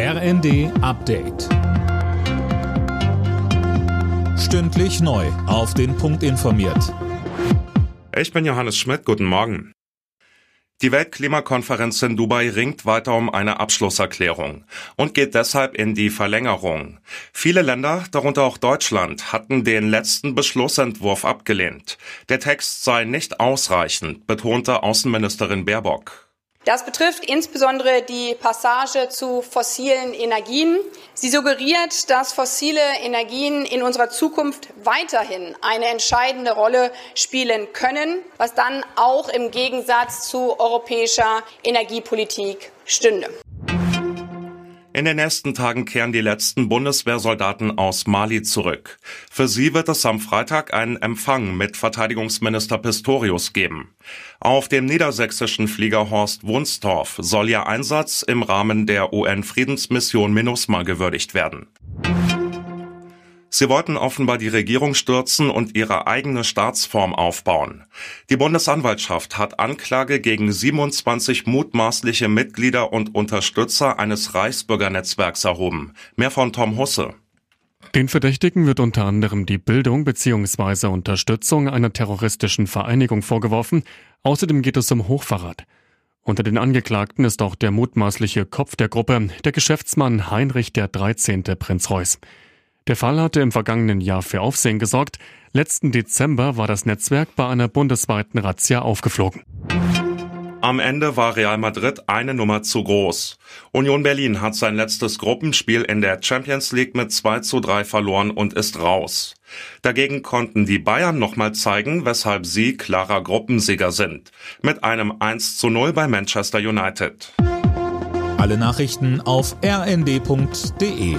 RND Update. Stündlich neu auf den Punkt informiert. Ich bin Johannes Schmidt, guten Morgen. Die Weltklimakonferenz in Dubai ringt weiter um eine Abschlusserklärung und geht deshalb in die Verlängerung. Viele Länder, darunter auch Deutschland, hatten den letzten Beschlussentwurf abgelehnt. Der Text sei nicht ausreichend, betonte Außenministerin Baerbock. Das betrifft insbesondere die Passage zu fossilen Energien. Sie suggeriert, dass fossile Energien in unserer Zukunft weiterhin eine entscheidende Rolle spielen können, was dann auch im Gegensatz zu europäischer Energiepolitik stünde. In den nächsten Tagen kehren die letzten Bundeswehrsoldaten aus Mali zurück. Für sie wird es am Freitag einen Empfang mit Verteidigungsminister Pistorius geben. Auf dem niedersächsischen Fliegerhorst Wunstorf soll ihr Einsatz im Rahmen der UN-Friedensmission MINUSMA gewürdigt werden. Sie wollten offenbar die Regierung stürzen und ihre eigene Staatsform aufbauen. Die Bundesanwaltschaft hat Anklage gegen 27 mutmaßliche Mitglieder und Unterstützer eines Reichsbürgernetzwerks erhoben. Mehr von Tom Husse. Den Verdächtigen wird unter anderem die Bildung bzw. Unterstützung einer terroristischen Vereinigung vorgeworfen. Außerdem geht es um Hochverrat. Unter den Angeklagten ist auch der mutmaßliche Kopf der Gruppe, der Geschäftsmann Heinrich der XIII. Prinz Reuß. Der Fall hatte im vergangenen Jahr für Aufsehen gesorgt. Letzten Dezember war das Netzwerk bei einer bundesweiten Razzia aufgeflogen. Am Ende war Real Madrid eine Nummer zu groß. Union Berlin hat sein letztes Gruppenspiel in der Champions League mit 2:3 verloren und ist raus. Dagegen konnten die Bayern nochmal zeigen, weshalb sie klarer Gruppensieger sind. Mit einem 1:0 bei Manchester United. Alle Nachrichten auf rnd.de.